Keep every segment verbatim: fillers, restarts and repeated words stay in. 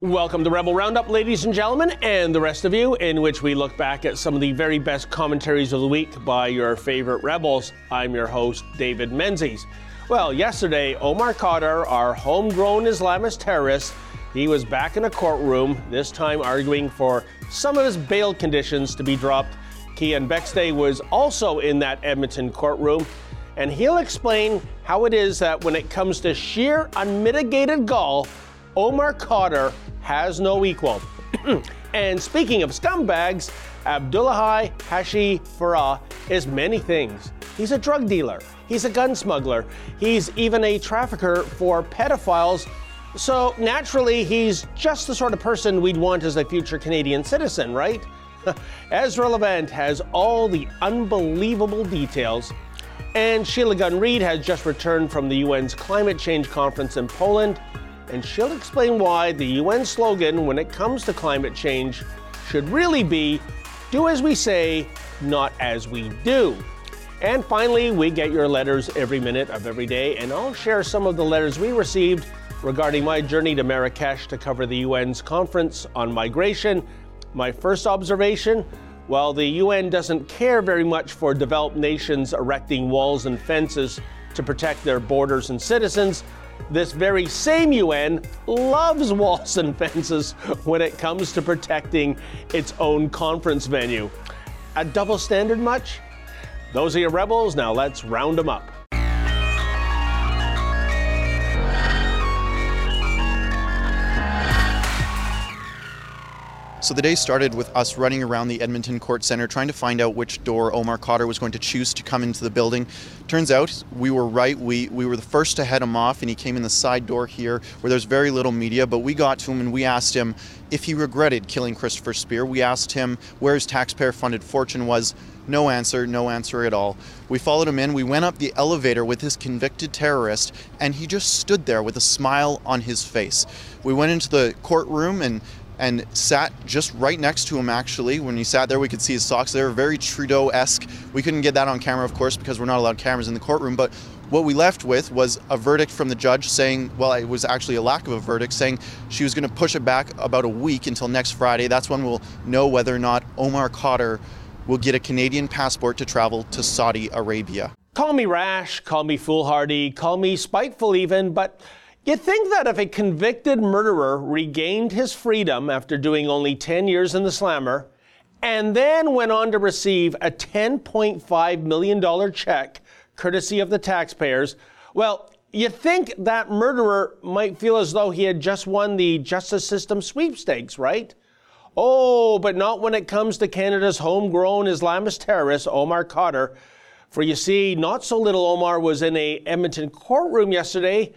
Welcome to Rebel Roundup, ladies and gentlemen, and the rest of you, in which we look back at some of the very best commentaries of the week by your favorite Rebels. I'm your host, David Menzies. Well, yesterday, Omar Khadr, our homegrown Islamist terrorist, he was back in a courtroom, this time arguing for some of his bail conditions to be dropped. Kian Bexte was also in that Edmonton courtroom, and he'll explain how it is that when it comes to sheer unmitigated gall, Omar Khadr has no equal. And speaking of scumbags, Abdullahi Hashi Farah is many things. He's a drug dealer, he's a gun smuggler, he's even a trafficker for pedophiles. So naturally, he's just the sort of person we'd want as a future Canadian citizen, right? Ezra Levant has all the unbelievable details. And Sheila Gunn Reid has just returned from the U N's climate change conference in Poland. And she'll explain why the U N slogan when it comes to climate change should really be, do as we say, not as we do. And finally, we get your letters every minute of every day, and I'll share some of the letters we received regarding my journey to Marrakesh to cover the U N's conference on migration. My first observation, while the U N doesn't care very much for developed nations erecting walls and fences to protect their borders and citizens, this very same U N loves walls and fences when it comes to protecting its own conference venue. A double standard much? Those are your rebels, now let's round them up. So the day started with us running around the Edmonton Court Center trying to find out which door Omar Khadr was going to choose to come into the building. Turns out we were right. We we were the first to head him off, and he came in the side door here where there's very little media, but we got to him and we asked him if he regretted killing Christopher Speer. We asked him where his taxpayer-funded fortune was. No answer, no answer at all. We followed him in, we went up the elevator with his convicted terrorist, and he just stood there with a smile on his face. We went into the courtroom and and sat just right next to him, actually. When he sat there, we could see his socks. They were very Trudeau-esque. We couldn't get that on camera, of course, because we're not allowed cameras in the courtroom, but what we left with was a verdict from the judge saying, well, it was actually a lack of a verdict, saying she was gonna push it back about a week until next Friday. That's when we'll know whether or not Omar Khadr will get a Canadian passport to travel to Saudi Arabia. Call me rash, call me foolhardy, call me spiteful even, but you'd think that if a convicted murderer regained his freedom after doing only ten years in the slammer, and then went on to receive a ten point five million dollars check, courtesy of the taxpayers, well, you'd think that murderer might feel as though he had just won the justice system sweepstakes, right? Oh, but not when it comes to Canada's homegrown Islamist terrorist, Omar Khadr. For you see, not so little Omar was in a Edmonton courtroom yesterday,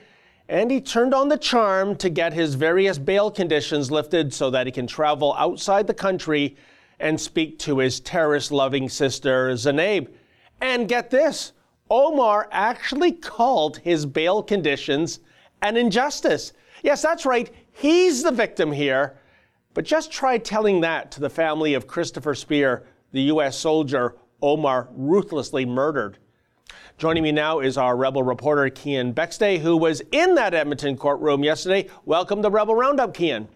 and he turned on the charm to get his various bail conditions lifted so that he can travel outside the country and speak to his terrorist-loving sister, Zainab. And get this, Omar actually called his bail conditions an injustice. Yes, that's right, he's the victim here. But just try telling that to the family of Christopher Speer, the U S soldier Omar ruthlessly murdered. Joining me now is our Rebel reporter, Kian Bexte, who was in that Edmonton courtroom yesterday. Welcome to Rebel Roundup, Kian.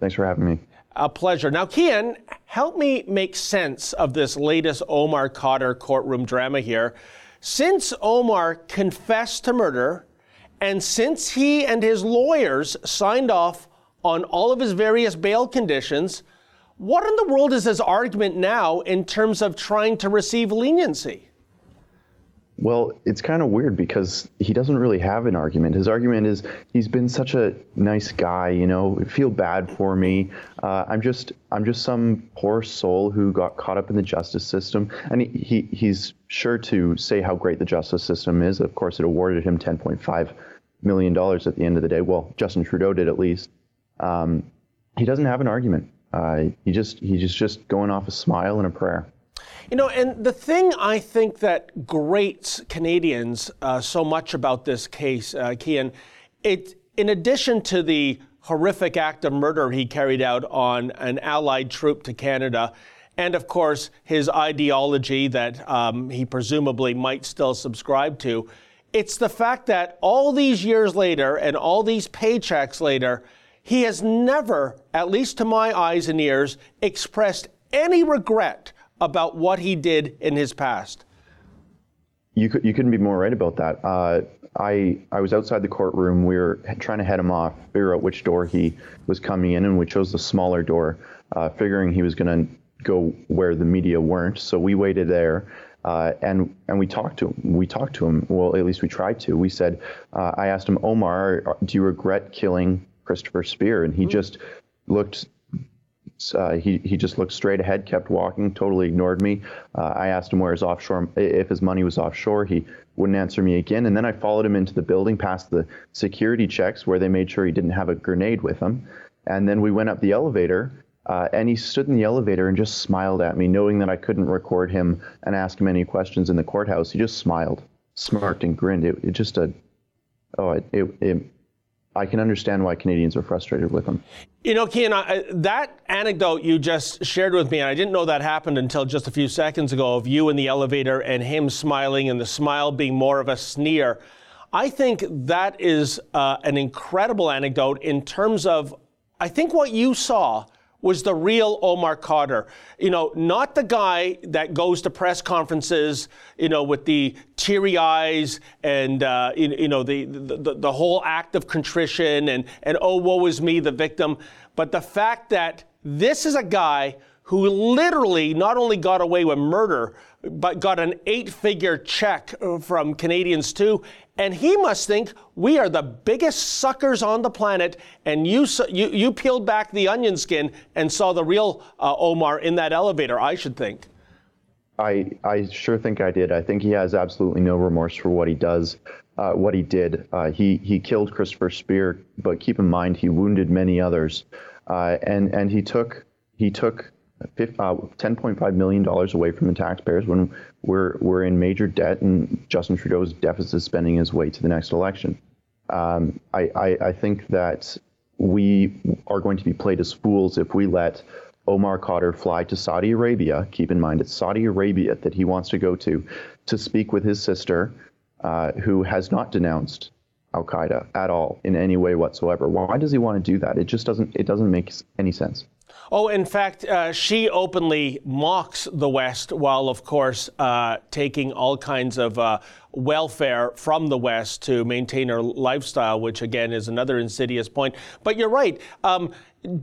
Thanks for having me. A pleasure. Now, Kian, help me make sense of this latest Omar Khadr courtroom drama here. Since Omar confessed to murder, and since he and his lawyers signed off on all of his various bail conditions, what in the world is his argument now in terms of trying to receive leniency? Well, it's kind of weird because he doesn't really have an argument. His argument is he's been such a nice guy, you know, feel bad for me. Uh, I'm just I'm just some poor soul who got caught up in the justice system. And he, he he's sure to say how great the justice system is. Of course, it awarded him ten point five million dollars at the end of the day. Well, Justin Trudeau did at least. Um, he doesn't have an argument. Uh, he just he's just, just going off a smile and a prayer. You know, and the thing I think that grates Canadians uh, so much about this case, uh, Kian, it, in addition to the horrific act of murder he carried out on an allied troop to Canada, and of course his ideology that um, he presumably might still subscribe to, it's the fact that all these years later and all these paychecks later, He has never, at least to my eyes and ears, expressed any regret about what he did in his past. You could, you couldn't be more right about that. Uh, I I was outside the courtroom. We were trying to head him off, figure out which door he was coming in, and we chose the smaller door, uh, figuring he was going to go where the media weren't. So we waited there, uh, and and we talked to him. We talked to him. Well, at least we tried to. We said, uh, I asked him, Omar, do you regret killing Christopher Speer? And he mm-hmm. just looked. Uh, he, he just looked straight ahead, kept walking, totally ignored me. Uh, I asked him where his offshore, if his money was offshore. He wouldn't answer me again. And then I followed him into the building past the security checks where they made sure he didn't have a grenade with him. And then we went up the elevator uh, and he stood in the elevator and just smiled at me, knowing that I couldn't record him and ask him any questions in the courthouse. He just smiled, smirked and grinned. It, it just a, oh, it, it, it I can understand why Canadians are frustrated with him. You know, Kian, I, that anecdote you just shared with me, and I didn't know that happened until just a few seconds ago, of you in the elevator and him smiling and the smile being more of a sneer. I think that is uh, an incredible anecdote in terms of, I think what you saw was the real Omar Khadr. You know, not the guy that goes to press conferences, you know, with the teary eyes and, uh, you, you know, the, the the whole act of contrition and, and, oh, woe is me, the victim. But the fact that this is a guy who literally not only got away with murder, but got an eight-figure check from Canadians too. And he must think we are the biggest suckers on the planet. And you you, you peeled back the onion skin and saw the real uh, Omar in that elevator, I should think. I, I sure think I did. I think he has absolutely no remorse for what he does, uh, what he did. Uh, he, he killed Christopher Speer, but keep in mind, he wounded many others. Uh, and, and he took he took... ten point five million dollars away from the taxpayers when we're we're in major debt and Justin Trudeau's deficit spending his way to the next election. Um, I, I, I think that we are going to be played as fools if we let Omar Khadr fly to Saudi Arabia. Keep in mind, it's Saudi Arabia that he wants to go to, to speak with his sister, uh, who has not denounced Al-Qaeda at all in any way whatsoever. Why does he want to do that? It just doesn't it doesn't make any sense. Oh, in fact, uh, she openly mocks the West while, of course, uh, taking all kinds of uh, welfare from the West to maintain her lifestyle, which, again, is another insidious point. But you're right. Um,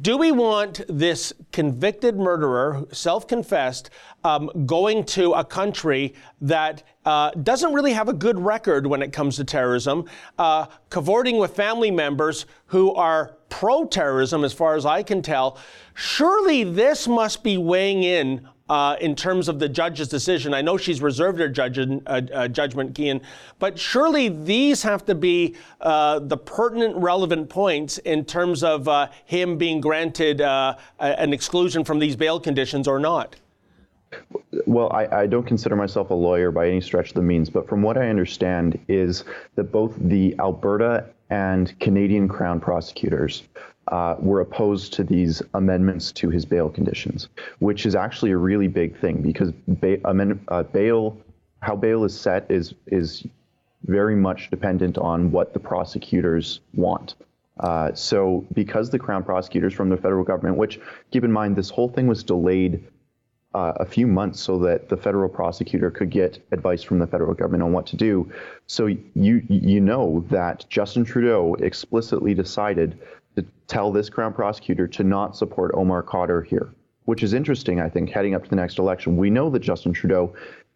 do we want this convicted murderer, self-confessed, um, going to a country that uh, doesn't really have a good record when it comes to terrorism, uh, cavorting with family members who are pro-terrorism, as far as I can tell? Surely this must be weighing in uh, in terms of the judge's decision. I know she's reserved her judge, uh, uh, judgment, Kian, but surely these have to be uh, the pertinent, relevant points in terms of uh, him being granted uh, an exclusion from these bail conditions or not. Well, I, I don't consider myself a lawyer by any stretch of the means, but from what I understand is that both the Alberta and Canadian Crown prosecutors uh, were opposed to these amendments to his bail conditions, which is actually a really big thing because bail, uh, bail how bail is set is is very much dependent on what the prosecutors want. Uh, so because the Crown prosecutors from the federal government, which keep in mind, this whole thing was delayed Uh, a few months so that the federal prosecutor could get advice from the federal government on what to do. So you you know that Justin Trudeau explicitly decided to tell this Crown prosecutor to not support Omar Khadr here, which is interesting, I think, heading up to the next election. We know that Justin Trudeau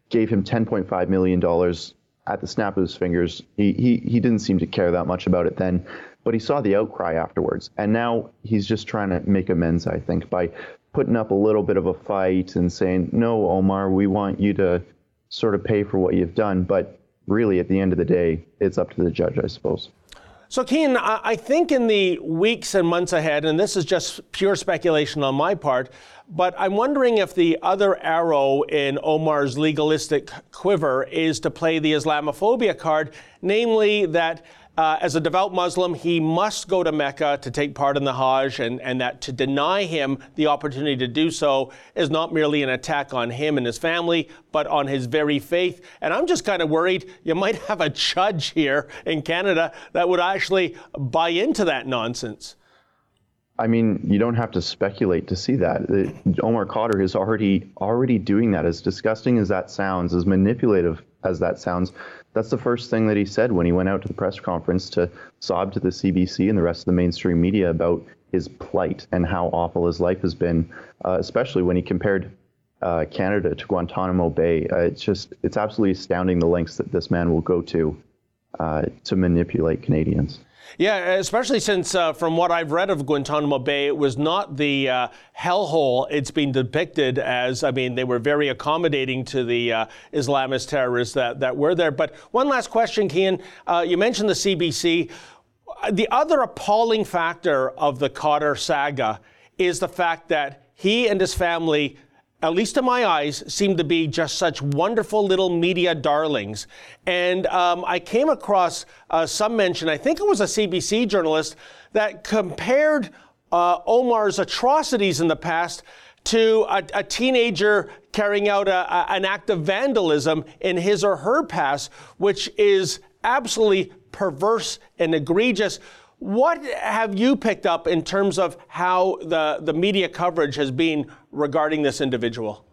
gave him ten point five million dollars at the snap of his fingers. He, he, he didn't seem to care that much about it then, but he saw the outcry afterwards. And now he's just trying to make amends, I think, by putting up a little bit of a fight and saying, no, Omar, we want you to sort of pay for what you've done. But really, at the end of the day, it's up to the judge, I suppose. So, Kian, I think in the weeks and months ahead, and this is just pure speculation on my part, but I'm wondering if the other arrow in Omar's legalistic quiver is to play the Islamophobia card, namely that Uh, as a devout Muslim, he must go to Mecca to take part in the Hajj, and, and that to deny him the opportunity to do so is not merely an attack on him and his family, but on his very faith. And I'm just kind of worried you might have a judge here in Canada that would actually buy into that nonsense. I mean, you don't have to speculate to see that. It, Omar Khadr is already already doing that. As disgusting as that sounds, as manipulative as that sounds, that's the first thing that he said when he went out to the press conference to sob to the C B C and the rest of the mainstream media about his plight and how awful his life has been, uh, especially when he compared uh, Canada to Guantanamo Bay. Uh, it's just, it's absolutely astounding the lengths that this man will go to uh, to manipulate Canadians. Yeah, especially since, uh, from what I've read of Guantanamo Bay, it was not the uh, hellhole it's been depicted as. I mean, they were very accommodating to the uh, Islamist terrorists that, that were there. But one last question, Kian. Uh, you mentioned the C B C. The other appalling factor of the Khadr saga is the fact that he and his family, at least in my eyes, seem to be just such wonderful little media darlings. And um, I came across uh, some mention, I think it was a C B C journalist, that compared uh, Omar's atrocities in the past to a, a teenager carrying out a, a, an act of vandalism in his or her past, which is absolutely perverse and egregious. What have you picked up in terms of how the, the media coverage has been regarding this individual?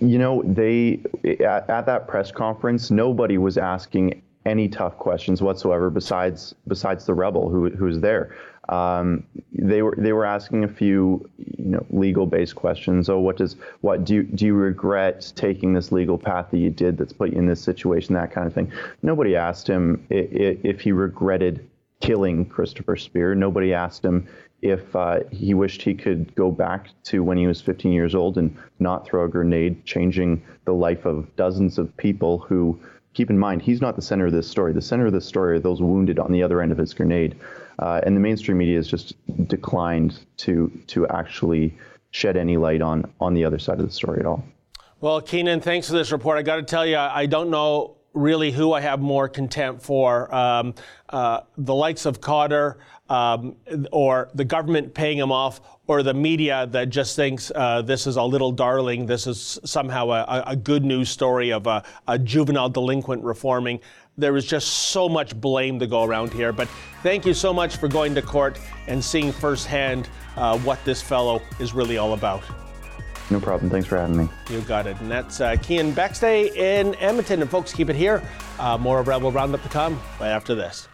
You know, they at, at that press conference, nobody was asking any tough questions whatsoever besides besides the rebel who who's there. Um, they were they were asking a few, you know, legal based questions. Oh, what does what do you, do you regret taking this legal path that you did that's put you in this situation? That kind of thing. Nobody asked him if, if he regretted killing Christopher Speer. Nobody asked him if uh, he wished he could go back to when he was fifteen years old and not throw a grenade, changing the life of dozens of people who. Keep in mind, he's not the center of this story. The center of this story are those wounded on the other end of his grenade. Uh, and the mainstream media has just declined to to actually shed any light on, on the other side of the story at all. Well, Keenan, thanks for this report. I got to tell you, I don't know really who I have more contempt for, um, uh, the likes of Khadr, um, or the government paying him off, or the media that just thinks uh, this is a little darling, this is somehow a, a good news story of a, a juvenile delinquent reforming. There is just so much blame to go around here. But thank you so much for going to court and seeing firsthand uh, what this fellow is really all about. No problem. Thanks for having me. You got it. And that's uh, Kian Bexte in Edmonton. And folks, keep it here. Uh, more of Rebel Roundup to come right after this.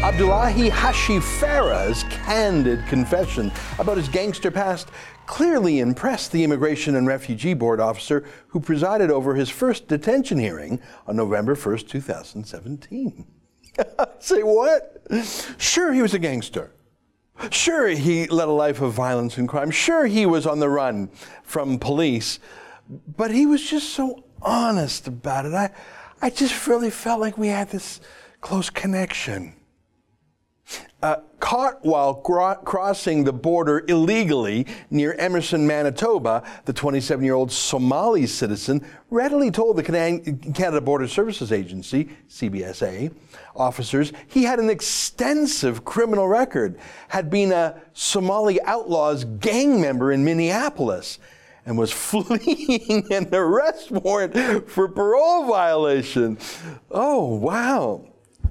Abdullahi Hashi Farah's candid confession about his gangster past clearly impressed the Immigration and Refugee Board officer who presided over his first detention hearing on November first, two thousand seventeen. Say what? Sure, he was a gangster. Sure, he led a life of violence and crime. Sure, he was on the run from police. But he was just so honest about it. I, I just really felt like we had this close connection. Uh, caught while gro- crossing the border illegally near Emerson, Manitoba, the twenty-seven-year-old Somali citizen readily told the Canada Border Services Agency, C B S A, officers he had an extensive criminal record, had been a Somali Outlaws gang member in Minneapolis, and was fleeing an arrest warrant for parole violation. Oh, wow.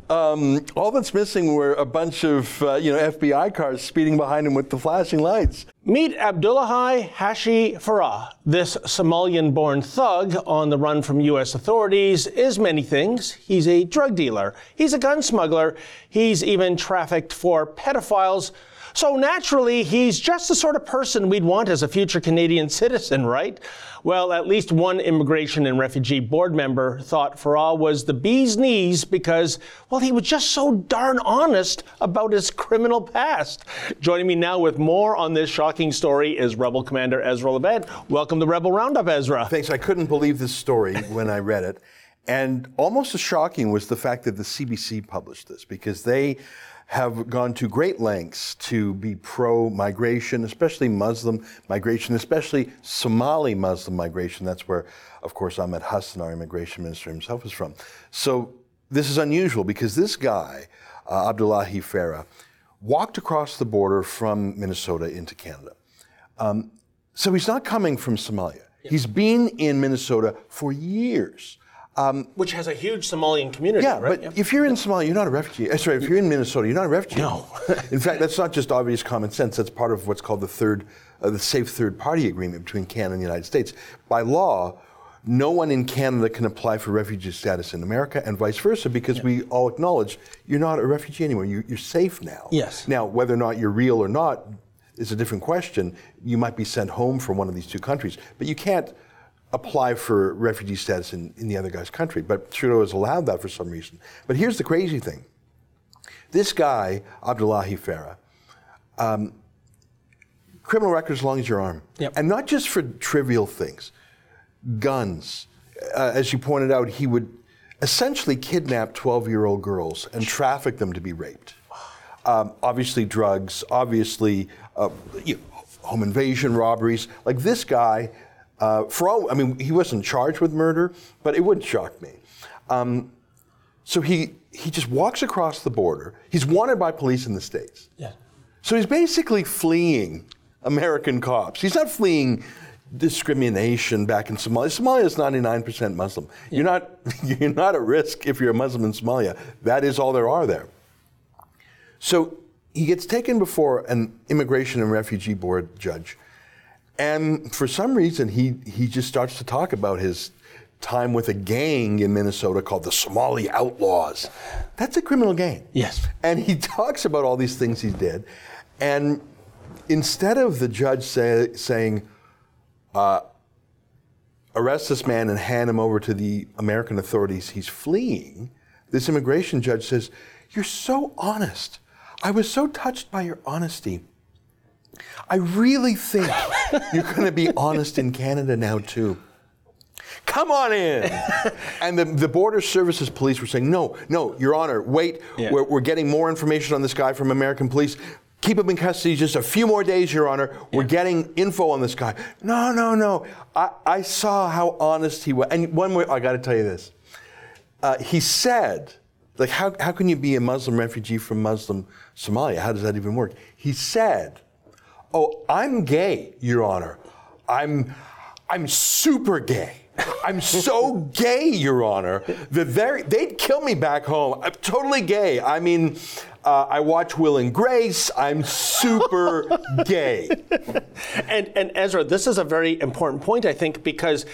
Um, all that's missing were a bunch of, uh, you know, F B I cars speeding behind him with the flashing lights. Meet Abdullahi Hashi Farah. This Somalian-born thug on the run from U S authorities is many things. He's a drug dealer. He's a gun smuggler. He's even trafficked for pedophiles. So naturally, he's just the sort of person we'd want as a future Canadian citizen, right? Well, at least one Immigration and Refugee Board member thought Farah was the bee's knees because, well, he was just so darn honest about his criminal past. Joining me now with more on this shocking story is Rebel Commander Ezra Levant. Welcome to Rebel Roundup, Ezra. Thanks. I couldn't believe this story when I read it. And almost as shocking was the fact that the C B C published this because they have gone to great lengths to be pro-migration, especially Muslim migration, especially Somali Muslim migration. That's where, of course, Ahmed Hassan, our immigration minister himself, is from. So this is unusual because this guy, uh, Abdullahi Farah, walked across the border from Minnesota into Canada. Um, so he's not coming from Somalia. Yep. He's been in Minnesota for years. Um, Which has a huge Somalian community, yeah, right? But yeah, but if you're in Somalia, you're not a refugee. Sorry, if you're in Minnesota, you're not a refugee. No. In fact, that's not just obvious common sense. That's part of what's called the third, uh, the Safe Third Party Agreement between Canada and the United States. By law, no one in Canada can apply for refugee status in America and vice versa, because yeah. we all acknowledge you're not a refugee anymore. You, you're safe now. Yes. Now, whether or not you're real or not is a different question. You might be sent home from one of these two countries, but you can't apply for refugee status in, in the other guy's country. But Trudeau has allowed that for some reason. But here's the crazy thing. This guy, Abdullahi Farah, um, criminal record as long as your arm. Yep. And not just for trivial things. Guns. Uh, as you pointed out, he would essentially kidnap twelve-year-old girls and traffic them to be raped. Um, obviously drugs, obviously uh, you know, home invasion, robberies. Like this guy, Uh, for all, I mean, he wasn't charged with murder, but it wouldn't shock me. Um, so he he just walks across the border. He's wanted by police in the States. Yeah. So he's basically fleeing American cops. He's not fleeing discrimination back in Somalia. Somalia is ninety-nine percent Muslim. Yeah. You're not you're not at risk if you're a Muslim in Somalia. That is all there are there. So he gets taken before an Immigration and Refugee Board judge. And for some reason, he, he just starts to talk about his time with a gang in Minnesota called the Somali Outlaws. That's a criminal gang. Yes. And he talks about all these things he did. And instead of the judge say, saying, uh, arrest this man and hand him over to the American authorities, he's fleeing, this immigration judge says, you're so honest. I was so touched by your honesty. I really think you're going to be honest in Canada now, too. Come on in. And the, the Border Services police were saying, no, no, Your Honor, wait. Yeah. We're, we're getting more information on this guy from American police. Keep him in custody just a few more days, Your Honor. We're yeah. getting info on this guy. No, no, no. I, I saw how honest he was. And one way, I got to tell you this. Uh, he said, like, how, how can you be a Muslim refugee from Muslim Somalia? How does that even work? He said, oh, I'm gay, Your Honor. I'm I'm super gay. I'm so gay, Your Honor, that they'd kill me back home. I'm totally gay. I mean, uh, I watch Will and Grace. I'm super gay. And, and Ezra, this is a very important point, I think, because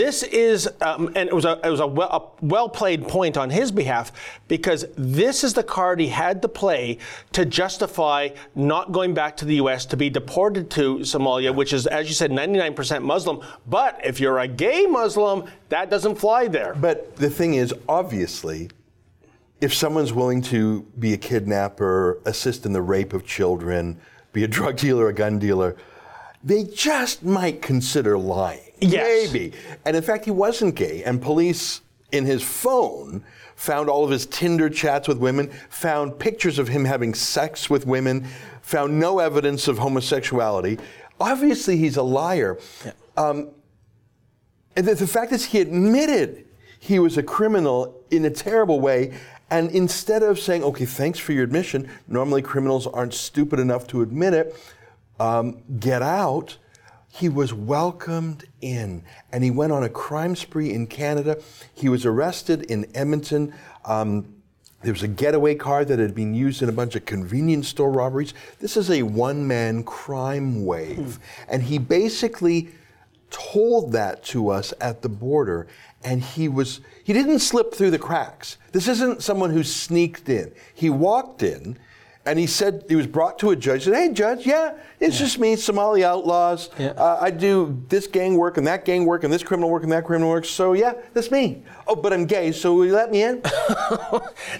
this is, um, and it was, a, it was a, well, a well-played point on his behalf, because this is the card he had to play to justify not going back to the U S to be deported to Somalia, which is, as you said, ninety-nine percent Muslim. But if you're a gay Muslim, that doesn't fly there. But the thing is, obviously, if someone's willing to be a kidnapper, assist in the rape of children, be a drug dealer, a gun dealer, they just might consider lying. Yes. Maybe. And in fact, he wasn't gay. And police in his phone found all of his Tinder chats with women, found pictures of him having sex with women, found no evidence of homosexuality. Obviously, he's a liar. Yeah. Um, And the, the fact is, he admitted he was a criminal in a terrible way, and instead of saying, okay, thanks for your admission, normally criminals aren't stupid enough to admit it, um, get out, he was welcomed in. And he went on a crime spree in Canada. He was arrested in Edmonton. Um, there was a getaway car that had been used in a bunch of convenience store robberies. This is a one-man crime wave. And he basically told that to us at the border, and he was he didn't slip through the cracks. This isn't someone who sneaked in. He walked in, and he said, he was brought to a judge, said, hey, judge, yeah, it's yeah. just me, Somali Outlaws. Yeah. Uh, I do this gang work and that gang work and this criminal work and that criminal work, so yeah, that's me. Oh, but I'm gay, so will you let me in?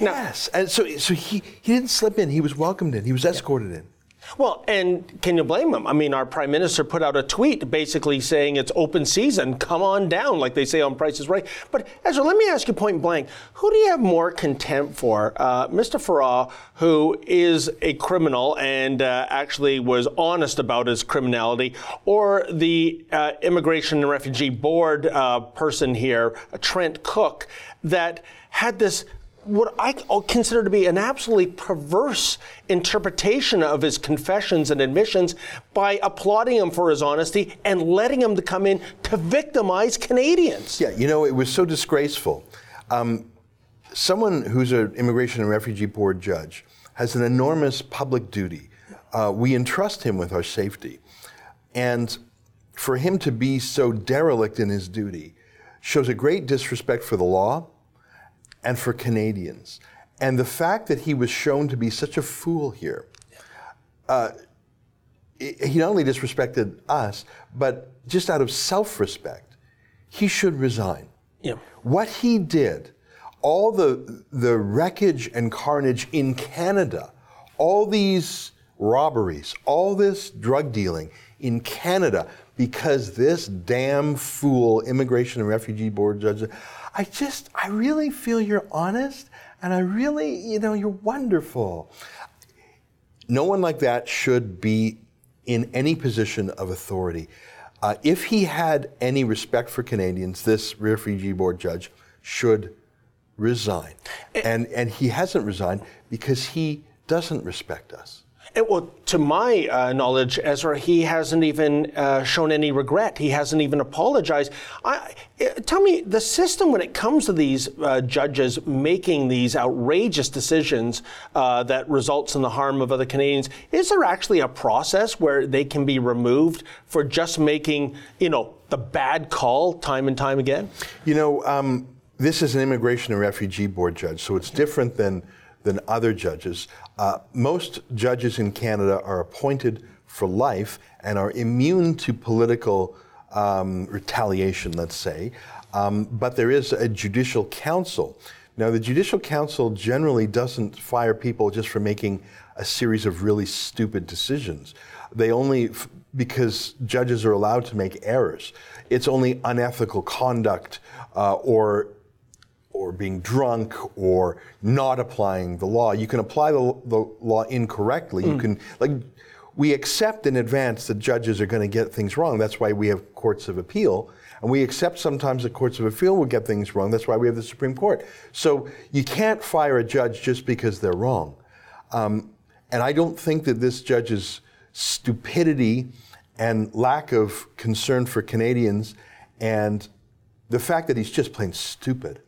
Yes, and so so he, he didn't slip in. He was welcomed in. He was escorted yeah. in. Well, and can you blame them? I mean, our Prime Minister put out a tweet basically saying it's open season, come on down, like they say on Price is Right. But Ezra, let me ask you point blank, who do you have more contempt for? Uh, Mister Farah, who is a criminal and uh, actually was honest about his criminality, or the uh, Immigration and Refugee Board uh, person here, Trent Cook, that had this what I consider to be an absolutely perverse interpretation of his confessions and admissions by applauding him for his honesty and letting him to come in to victimize Canadians. Yeah, you know, it was so disgraceful. Um, someone who's an Immigration and Refugee Board judge has an enormous public duty. Uh, we entrust him with our safety. And for him to be so derelict in his duty shows a great disrespect for the law and for Canadians. And the fact that he was shown to be such a fool here, uh, he not only disrespected us, but just out of self-respect, he should resign. Yeah. What he did, all the, the wreckage and carnage in Canada, all these robberies, all this drug dealing in Canada, because this damn fool Immigration and Refugee Board judge, I just, I really feel you're honest, and I really, you know, you're wonderful. No one like that should be in any position of authority. Uh, if he had any respect for Canadians, this Refugee Board judge should resign. It, and and he hasn't resigned because he doesn't respect us. It, well, to my uh, knowledge, Ezra, he hasn't even uh, shown any regret. He hasn't even apologized. I, it, tell me, the system when it comes to these uh, judges making these outrageous decisions uh, that results in the harm of other Canadians, is there actually a process where they can be removed for just making, you know, the bad call time and time again? You know, um, this is an Immigration and Refugee Board judge, so it's different than than other judges. Uh, most judges in Canada are appointed for life and are immune to political um, retaliation, let's say. Um, but there is a judicial council. Now, the judicial council generally doesn't fire people just for making a series of really stupid decisions. They only, f- because judges are allowed to make errors. It's only unethical conduct uh, or or being drunk, or not applying the law. You can apply the, the law incorrectly. Mm. You can, like, we accept in advance that judges are going to get things wrong. That's why we have courts of appeal. And we accept sometimes the courts of appeal will get things wrong. That's why we have the Supreme Court. So you can't fire a judge just because they're wrong. Um, and I don't think that this judge's stupidity and lack of concern for Canadians and the fact that he's just plain stupid,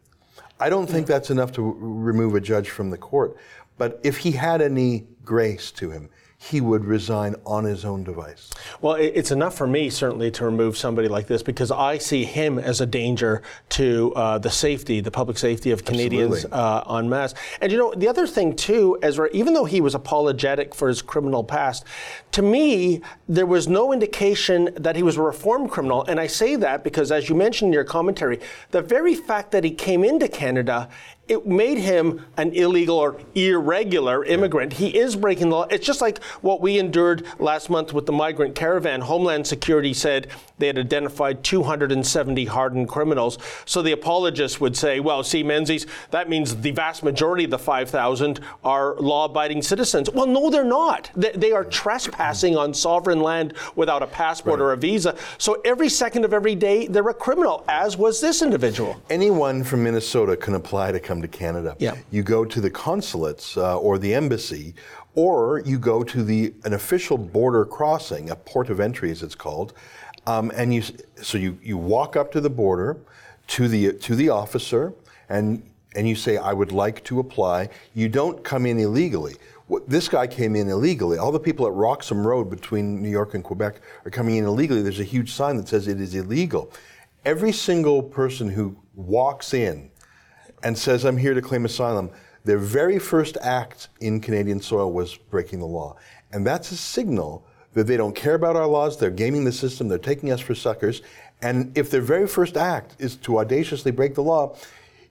I don't think that's enough to remove a judge from the court. But if he had any grace to him, he would resign on his own device. Well, it's enough for me, certainly, to remove somebody like this, because I see him as a danger to uh, the safety, the public safety of Canadians uh, en masse. And, you know, the other thing, too, Ezra, even though he was apologetic for his criminal past, to me, there was no indication that he was a reform criminal. And I say that because, as you mentioned in your commentary, the very fact that he came into Canada, it made him an illegal or irregular immigrant. He is breaking the law. It's just like what we endured last month with the migrant caravan. Homeland Security said they had identified two hundred seventy hardened criminals. So the apologists would say, well, see, Menzies, that means the vast majority of the five thousand are law-abiding citizens. Well, no, they're not. They, they are trespassing on sovereign land without a passport right. or a visa. So every second of every day, they're a criminal, as was this individual. Anyone from Minnesota can apply to come to Canada. Yeah. You go to the consulates uh, or the embassy, or you go to the an official border crossing, a port of entry as it's called, um, and you so you, you walk up to the border to the to the officer and and you say, I would like to apply. You don't come in illegally. This guy came in illegally. All the people at Roxham Road between New York and Quebec are coming in illegally. There's a huge sign that says it is illegal. Every single person who walks in and says, I'm here to claim asylum, their very first act in Canadian soil was breaking the law. And that's a signal that they don't care about our laws, they're gaming the system, they're taking us for suckers. And if their very first act is to audaciously break the law,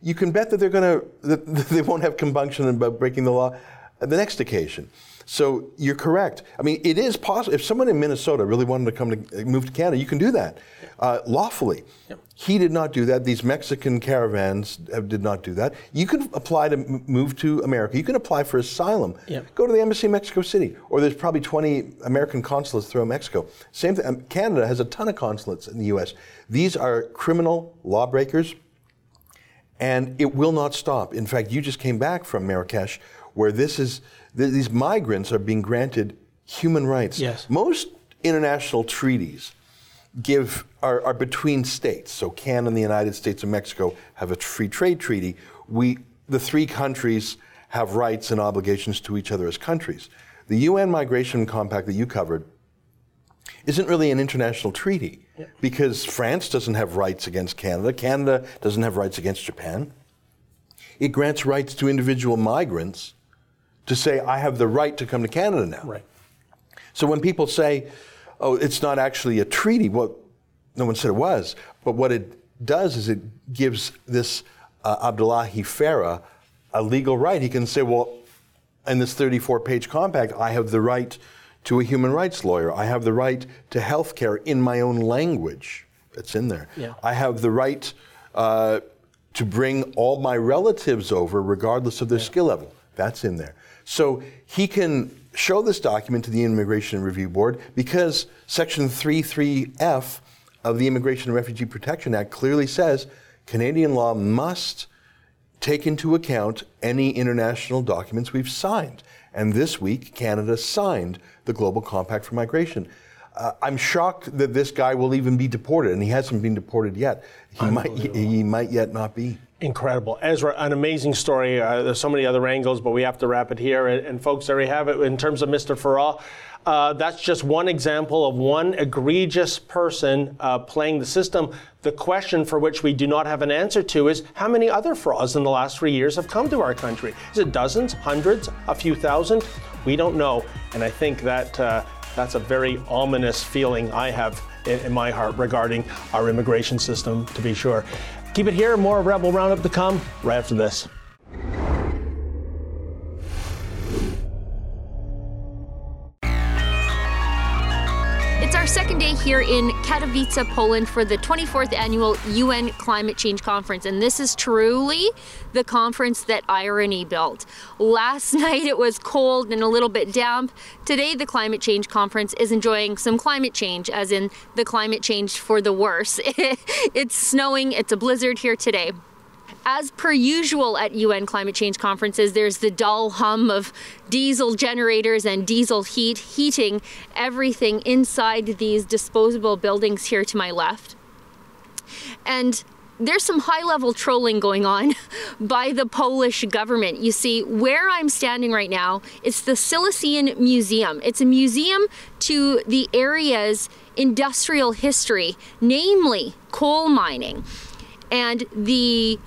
you can bet that they're gonna, that they won't have compunction about breaking the law at the next occasion. So you're correct. I mean, it is possible, if someone in Minnesota really wanted to come to move to Canada, you can do that uh, lawfully. Yep. He did not do that. These Mexican caravans did not do that. You can apply to move to America. You can apply for asylum. Yep. Go to the embassy in Mexico City, or there's probably twenty American consulates throughout Mexico. Same thing. Canada has a ton of consulates in the U S. These are criminal lawbreakers, And it will not stop. In fact, you just came back from Marrakesh, where this is th- these migrants are being granted human rights. Yes. Most international treaties give are, are between states. So Canada and the United States and Mexico have a free trade treaty. We, the three countries, have rights and obligations to each other as countries. The U N Migration Compact that you covered isn't really an international treaty, yeah. because France doesn't have rights against Canada. Canada doesn't have rights against Japan. It grants rights to individual migrants to say, I have the right to come to Canada now. Right. So when people say, oh, it's not actually a treaty, well, no one said it was, but what it does is it gives this uh, Abdullahi Farah a legal right. He can say, well, in this thirty-four page compact, I have the right to a human rights lawyer. I have the right to health care in my own language. It's in there. Yeah. I have the right uh, to bring all my relatives over regardless of their yeah. skill level. That's in there. So he can show this document to the Immigration Review Board because Section thirty-three F of the Immigration and Refugee Protection Act clearly says Canadian law must take into account any international documents we've signed. And this week, Canada signed the Global Compact for Migration. Uh, I'm shocked that this guy will even be deported, and he hasn't been deported yet. He might, he might yet not be. Incredible. Ezra, an amazing story. Uh, there's so many other angles, but we have to wrap it here. And, and folks, there we have it in terms of Mister Farah. Uh, that's just one example of one egregious person uh, playing the system. The question for which we do not have an answer to is how many other frauds in the last three years have come to our country? Is it dozens, hundreds, a few thousand? We don't know. And I think that uh, that's a very ominous feeling I have in, in my heart regarding our immigration system, to be sure. Keep it here. More Rebel Roundup to come right after this. It's our second day here in Katowice, Poland for the twenty-fourth annual U N Climate Change Conference. And this is truly the conference that irony built. Last night it was cold and a little bit damp. Today the Climate Change Conference is enjoying some climate change, as in the climate change for the worse. It's snowing, it's a blizzard here today. As per usual at U N climate change conferences, there's the dull hum of diesel generators and diesel heat heating everything inside these disposable buildings here to my left. And there's some high-level trolling going on by the Polish government. You see, where I'm standing right now, it's the Silesian Museum. It's a museum to the area's industrial history, namely coal mining. And the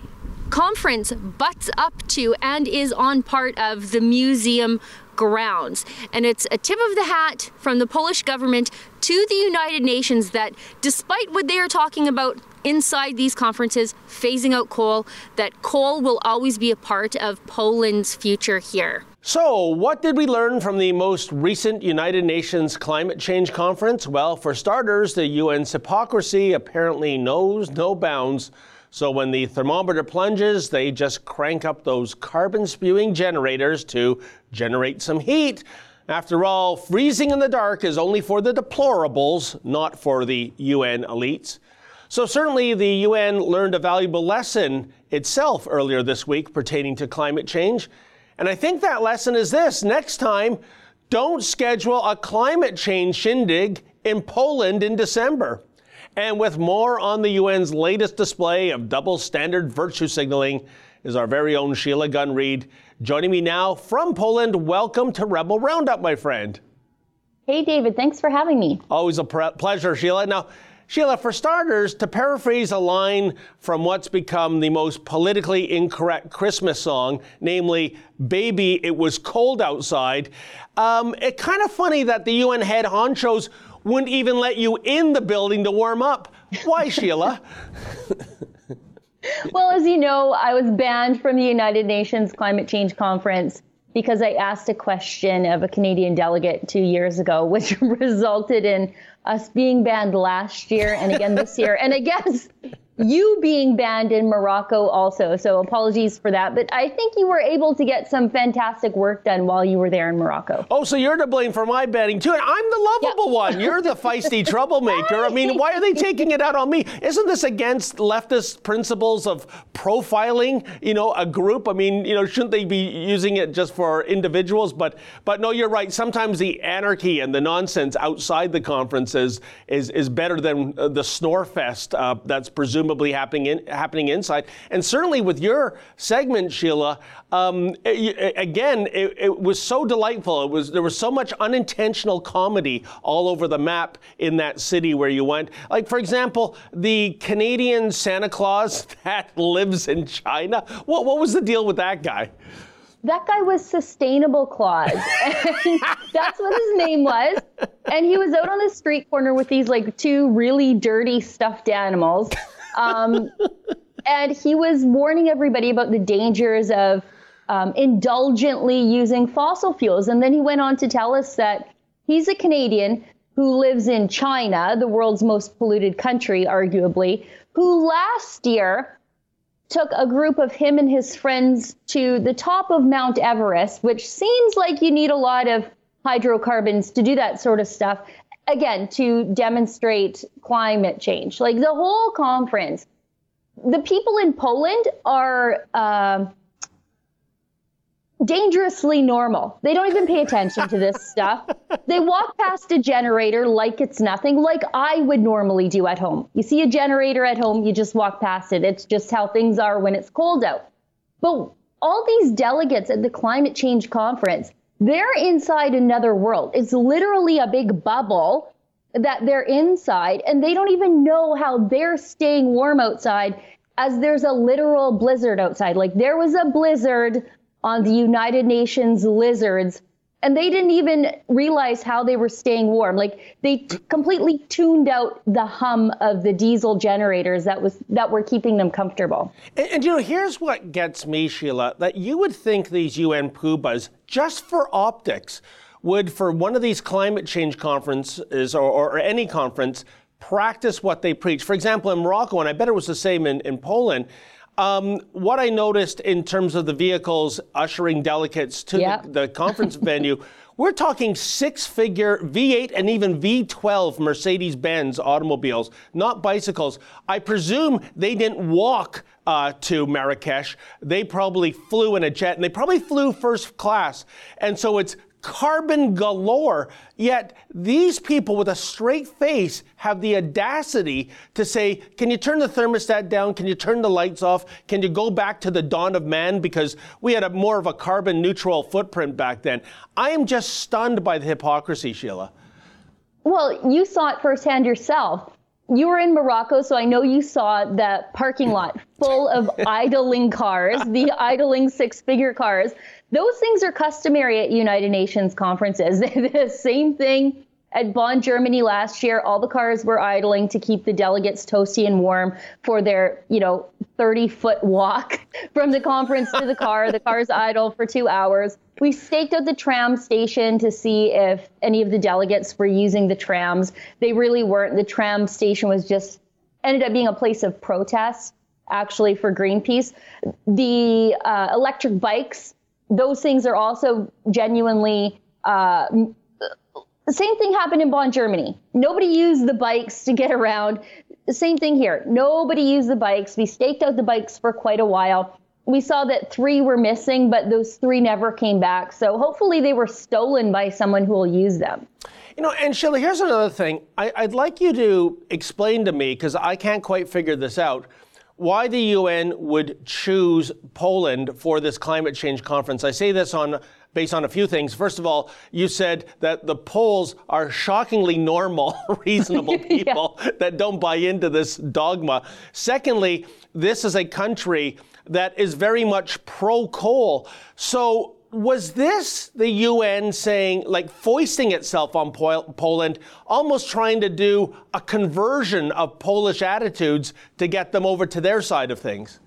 conference butts up to and is on part of the museum grounds. And it's a tip of the hat from the Polish government to the United Nations that despite what they are talking about inside these conferences, phasing out coal, that coal will always be a part of Poland's future here. So, what did we learn from the most recent United Nations Climate Change Conference? Well, for starters, the U N's hypocrisy apparently knows no bounds. So when the thermometer plunges, they just crank up those carbon-spewing generators to generate some heat. After all, freezing in the dark is only for the deplorables, not for the U N elites. So certainly the U N learned a valuable lesson itself earlier this week pertaining to climate change. And I think that lesson is this: next time, don't schedule a climate change shindig in Poland in December. And with more on the U N's latest display of double standard virtue signaling is our very own Sheila Gunn Reid. Joining me now from Poland, welcome to Rebel Roundup, my friend. Hey, David, thanks for having me. Always a pre- pleasure, Sheila. Now, Sheila, for starters, to paraphrase a line from what's become the most politically incorrect Christmas song, namely, "Baby, It Was Cold Outside," um, it's kind of funny that the U N head honchos wouldn't even let you in the building to warm up. Why, Sheila? Well, as you know, I was banned from the United Nations Climate Change Conference because I asked a question of a Canadian delegate two years ago, which resulted in us being banned last year and again this year. And I guess you being banned in Morocco also. So apologies for that. But I think you were able to get some fantastic work done while you were there in Morocco. Oh, so you're to blame for my banning too. And I'm the lovable yep. one. You're the feisty troublemaker. I mean, why are they taking it out on me? Isn't this against leftist principles of profiling, you know, a group? I mean, you know, shouldn't they be using it just for individuals? But but no, you're right. Sometimes the anarchy and the nonsense outside the conferences is, is better than the snore fest uh, that's presumably happening in, happening inside. And certainly with your segment, Sheila, um, it, it, again, it, it was so delightful. It was there was so much unintentional comedy all over the map in that city where you went. Like, for example, the Canadian Santa Claus that lives in China. What, what was the deal with that guy? That guy was Sustainable Claus. That's what his name was. And he was out on the street corner with these like two really dirty stuffed animals. Um, and he was warning everybody about the dangers of um, indulgently using fossil fuels. And then he went on to tell us that he's a Canadian who lives in China, the world's most polluted country, arguably, who last year took a group of him and his friends to the top of Mount Everest, which seems like you need a lot of hydrocarbons to do that sort of stuff, again, to demonstrate climate change. Like the whole conference, the people in Poland are uh, dangerously normal. They don't even pay attention to this stuff. They walk past a generator like it's nothing, like I would normally do at home. You see a generator at home, you just walk past it. It's just how things are when it's cold out. But all these delegates at the climate change conference, they're inside another world. It's literally a big bubble that they're inside, and they don't even know how they're staying warm outside as there's a literal blizzard outside. Like there was a blizzard on the United Nations lizards, and they didn't even realize how they were staying warm. Like they t- completely tuned out the hum of the diesel generators that was that were keeping them comfortable. And, and you know, here's what gets me, Sheila, that you would think these U N poobahs, just for optics, would for one of these climate change conferences or, or any conference, practice what they preach. For example, in Morocco, and I bet it was the same in, in Poland, Um, what I noticed in terms of the vehicles ushering delegates to yep. the, the conference venue, we're talking six-figure V eight and even V twelve Mercedes-Benz automobiles, not bicycles. I presume they didn't walk uh, to Marrakesh. They probably flew in a jet, and they probably flew first class. And so it's carbon galore, yet these people with a straight face have the audacity to say, can you turn the thermostat down? Can you turn the lights off? Can you go back to the dawn of man? Because we had a more of a carbon neutral footprint back then. I am just stunned by the hypocrisy, Sheila. Well, you saw it firsthand yourself. You were in Morocco, so I know you saw the parking lot full of idling cars, the idling six-figure cars. Those things are customary at United Nations conferences. The same thing at Bonn, Germany last year. All the cars were idling to keep the delegates toasty and warm for their, you know, thirty-foot walk from the conference to the car. The car's idle for two hours. We staked out the tram station to see if any of the delegates were using the trams. They really weren't. The tram station was just ended up being a place of protest, actually, for Greenpeace. The uh, electric bikes, those things are also genuinely uh, the same thing happened in Bonn, Germany. Nobody used the bikes to get around. Same thing here. Nobody used the bikes. We staked out the bikes for quite a while. We saw that three were missing, but those three never came back. So hopefully they were stolen by someone who will use them. You know, and Sheila, here's another thing. I, I'd like you to explain to me, because I can't quite figure this out, why the U N would choose Poland for this climate change conference. I say this on based on a few things. First of all, you said that the Poles are shockingly normal, reasonable people yeah. that don't buy into this dogma. Secondly, this is a country that is very much pro-coal. So was this the U N saying, like foisting itself on Pol- Poland, almost trying to do a conversion of Polish attitudes to get them over to their side of things?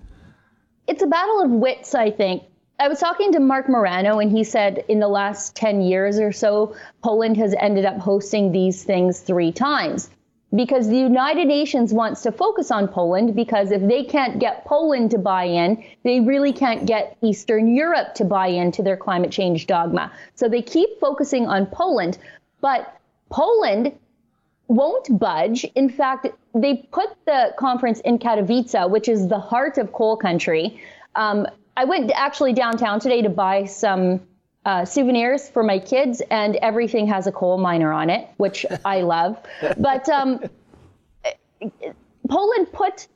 It's a battle of wits, I think. I was talking to Mark Morano, and he said in the last ten years or so, Poland has ended up hosting these things three times. because the United Nations wants to focus on Poland, because if they can't get Poland to buy in, they really can't get Eastern Europe to buy into their climate change dogma. So they keep focusing on Poland, but Poland won't budge. In fact, they put the conference in Katowice, which is the heart of coal country. Um, I went actually downtown today to buy some Uh, souvenirs for my kids, and everything has a coal miner on it, which I love. But um, Poland put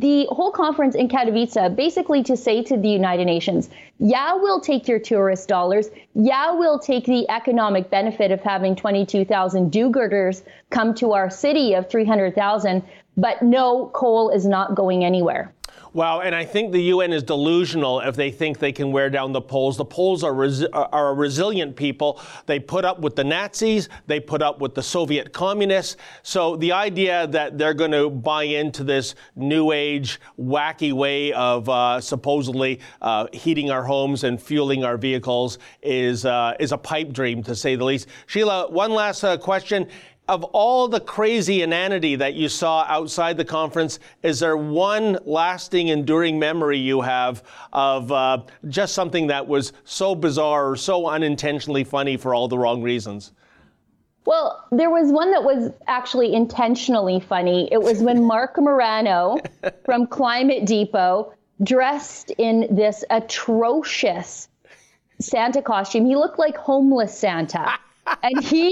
the whole conference in Katowice basically to say to the United Nations, yeah, we'll take your tourist dollars. Yeah, we'll take the economic benefit of having twenty-two thousand do-gooders come to our city of three hundred thousand. But no, coal is not going anywhere. Wow, and I think the U N is delusional if they think they can wear down the Poles. The Poles are res- are a resilient people. They put up with the Nazis. They put up with the Soviet communists. So the idea that they're going to buy into this new age, wacky way of uh, supposedly uh, heating our homes and fueling our vehicles is uh, is a pipe dream, to say the least. Sheila, one last uh, question. Of all the crazy inanity that you saw outside the conference, is there one lasting, enduring memory you have of uh, just something that was so bizarre or so unintentionally funny for all the wrong reasons? Well, there was one that was actually intentionally funny. It was when Mark Morano from Climate Depot dressed in this atrocious Santa costume. He looked like homeless Santa. And he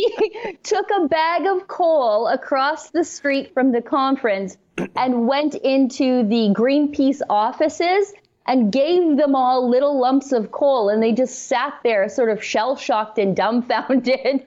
took a bag of coal across the street from the conference and went into the Greenpeace offices and gave them all little lumps of coal. And they just sat there sort of shell-shocked and dumbfounded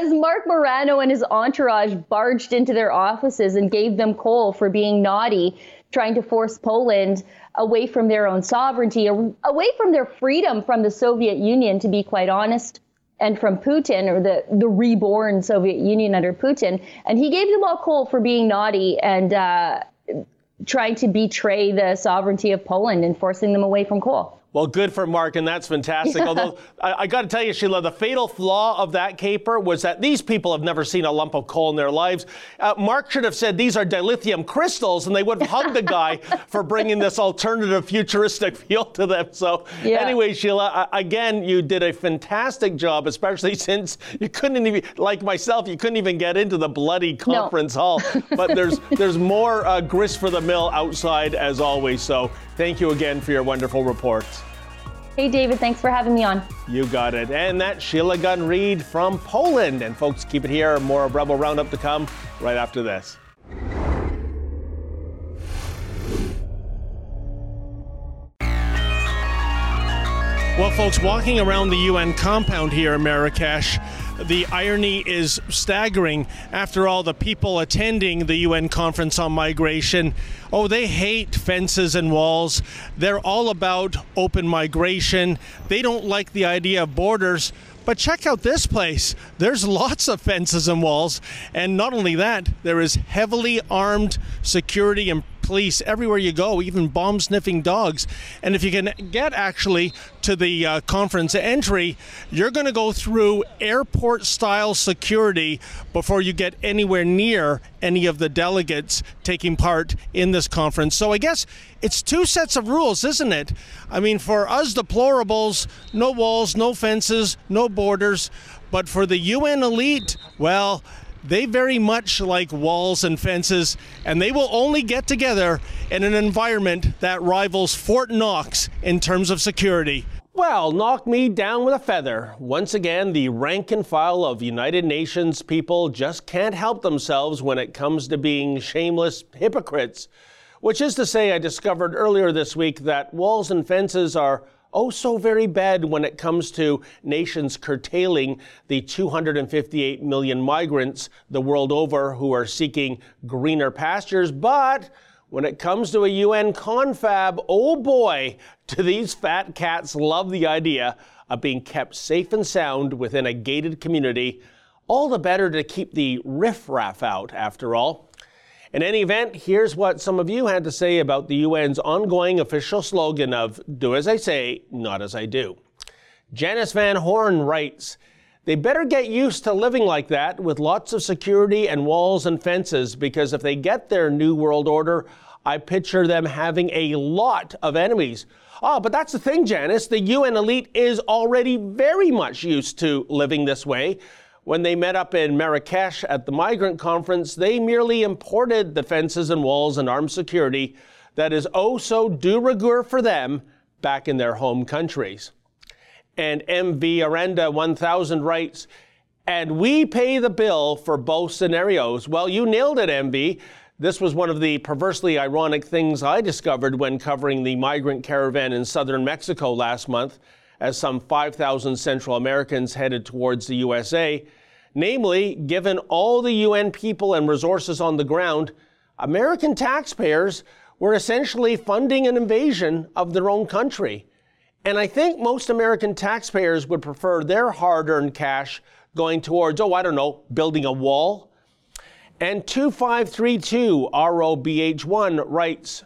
as Mark Morano and his entourage barged into their offices and gave them coal for being naughty, trying to force Poland away from their own sovereignty, away from their freedom from the Soviet Union, to be quite honest, and from Putin, or the, the reborn Soviet Union under Putin. And he gave them all coal for being naughty and uh, trying to betray the sovereignty of Poland and forcing them away from coal. Well, good for Mark, and that's fantastic. Yeah. Although, I, I got to tell you, Sheila, the fatal flaw of that caper was that these people have never seen a lump of coal in their lives. Uh, Mark should have said, these are dilithium crystals, and they would have hugged the guy for bringing this alternative futuristic feel to them. So yeah. Anyway, Sheila, I, again, you did a fantastic job, especially since you couldn't even, like myself, you couldn't even get into the bloody conference no. hall. But there's, there's more uh, grist for the mill outside, as always. So thank you again for your wonderful report. Hey, David, thanks for having me on. You got it. And that's Sheila Gunn Reid from Poland. And folks, keep it here. More of Rebel Roundup to come right after this. Well, folks, walking around the U N compound here in Marrakesh, the irony is staggering. After all, the people attending the U N Conference on Migration, oh, they hate fences and walls. They're all about open migration. They don't like the idea of borders. But check out this place. There's lots of fences and walls. And not only that, there is heavily armed security and police everywhere you go, even bomb-sniffing dogs. And if you can get actually to the uh, conference entry, you're going to go through airport-style security before you get anywhere near any of the delegates taking part in this conference. So I guess it's two sets of rules, isn't it? I mean, for us deplorables, no walls, no fences, no borders. But for the U N elite, well, they very much like walls and fences, and they will only get together in an environment that rivals Fort Knox in terms of security. Well, knock me down with a feather. Once again, the rank and file of United Nations people just can't help themselves when it comes to being shameless hypocrites. Which is to say, I discovered earlier this week that walls and fences are oh so very bad when it comes to nations curtailing the two hundred fifty-eight million migrants the world over who are seeking greener pastures. But when it comes to a U N confab, oh boy, do these fat cats love the idea of being kept safe and sound within a gated community, all the better to keep the riffraff out, after all. In any event, here's what some of you had to say about the U N's ongoing official slogan of do as I say, not as I do. Janice Van Horn writes, They better get used to living like that with lots of security and walls and fences, because if they get their new world order, I picture them having a lot of enemies. Oh, but that's the thing, Janice. The U N elite is already very much used to living this way. When they met up in Marrakesh at the migrant conference, they merely imported the fences and walls and armed security that is oh so de rigueur for them back in their home countries. And M V Arenda one thousand writes, and we pay the bill for both scenarios. Well, you nailed it, M V. This was one of the perversely ironic things I discovered when covering the migrant caravan in southern Mexico last month, as some five thousand Central Americans headed towards the U S A. Namely, given all the U N people and resources on the ground, American taxpayers were essentially funding an invasion of their own country. And I think most American taxpayers would prefer their hard-earned cash going towards, oh, I don't know, building a wall. And two five three two R O B H one writes,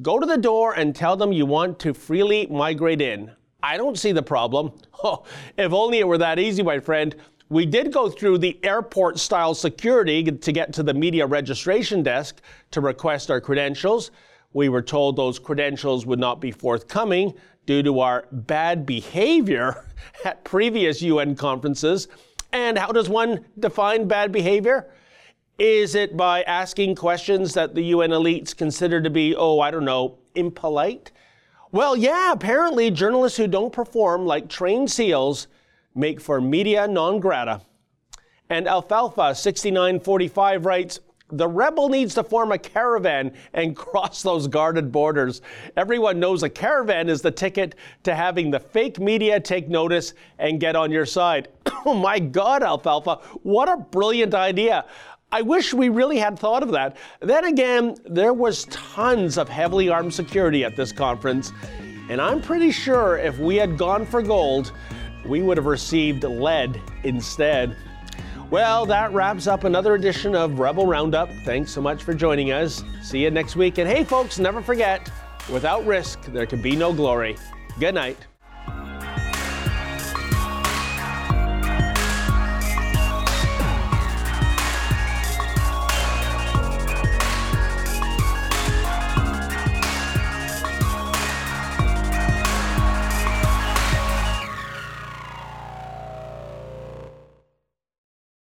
go to the door and tell them you want to freely migrate in. I don't see the problem. Oh, if only it were that easy, my friend. We did go through the airport-style security to get to the media registration desk to request our credentials. We were told those credentials would not be forthcoming due to our bad behavior at previous U N conferences. And how does one define bad behavior? Is it by asking questions that the U N elites consider to be, oh, I don't know, impolite? Well, yeah, apparently journalists who don't perform like trained SEALs make for media non grata. And Alfalfa sixty-nine forty-five writes, the rebel needs to form a caravan and cross those guarded borders. Everyone knows a caravan is the ticket to having the fake media take notice and get on your side. Oh my God, Alfalfa, what a brilliant idea. I wish we really had thought of that. Then again, there was tons of heavily armed security at this conference, and I'm pretty sure if we had gone for gold, we would have received lead instead. Well, that wraps up another edition of Rebel Roundup. Thanks so much for joining us. See you next week. And hey, folks, never forget, without risk, there can be no glory. Good night.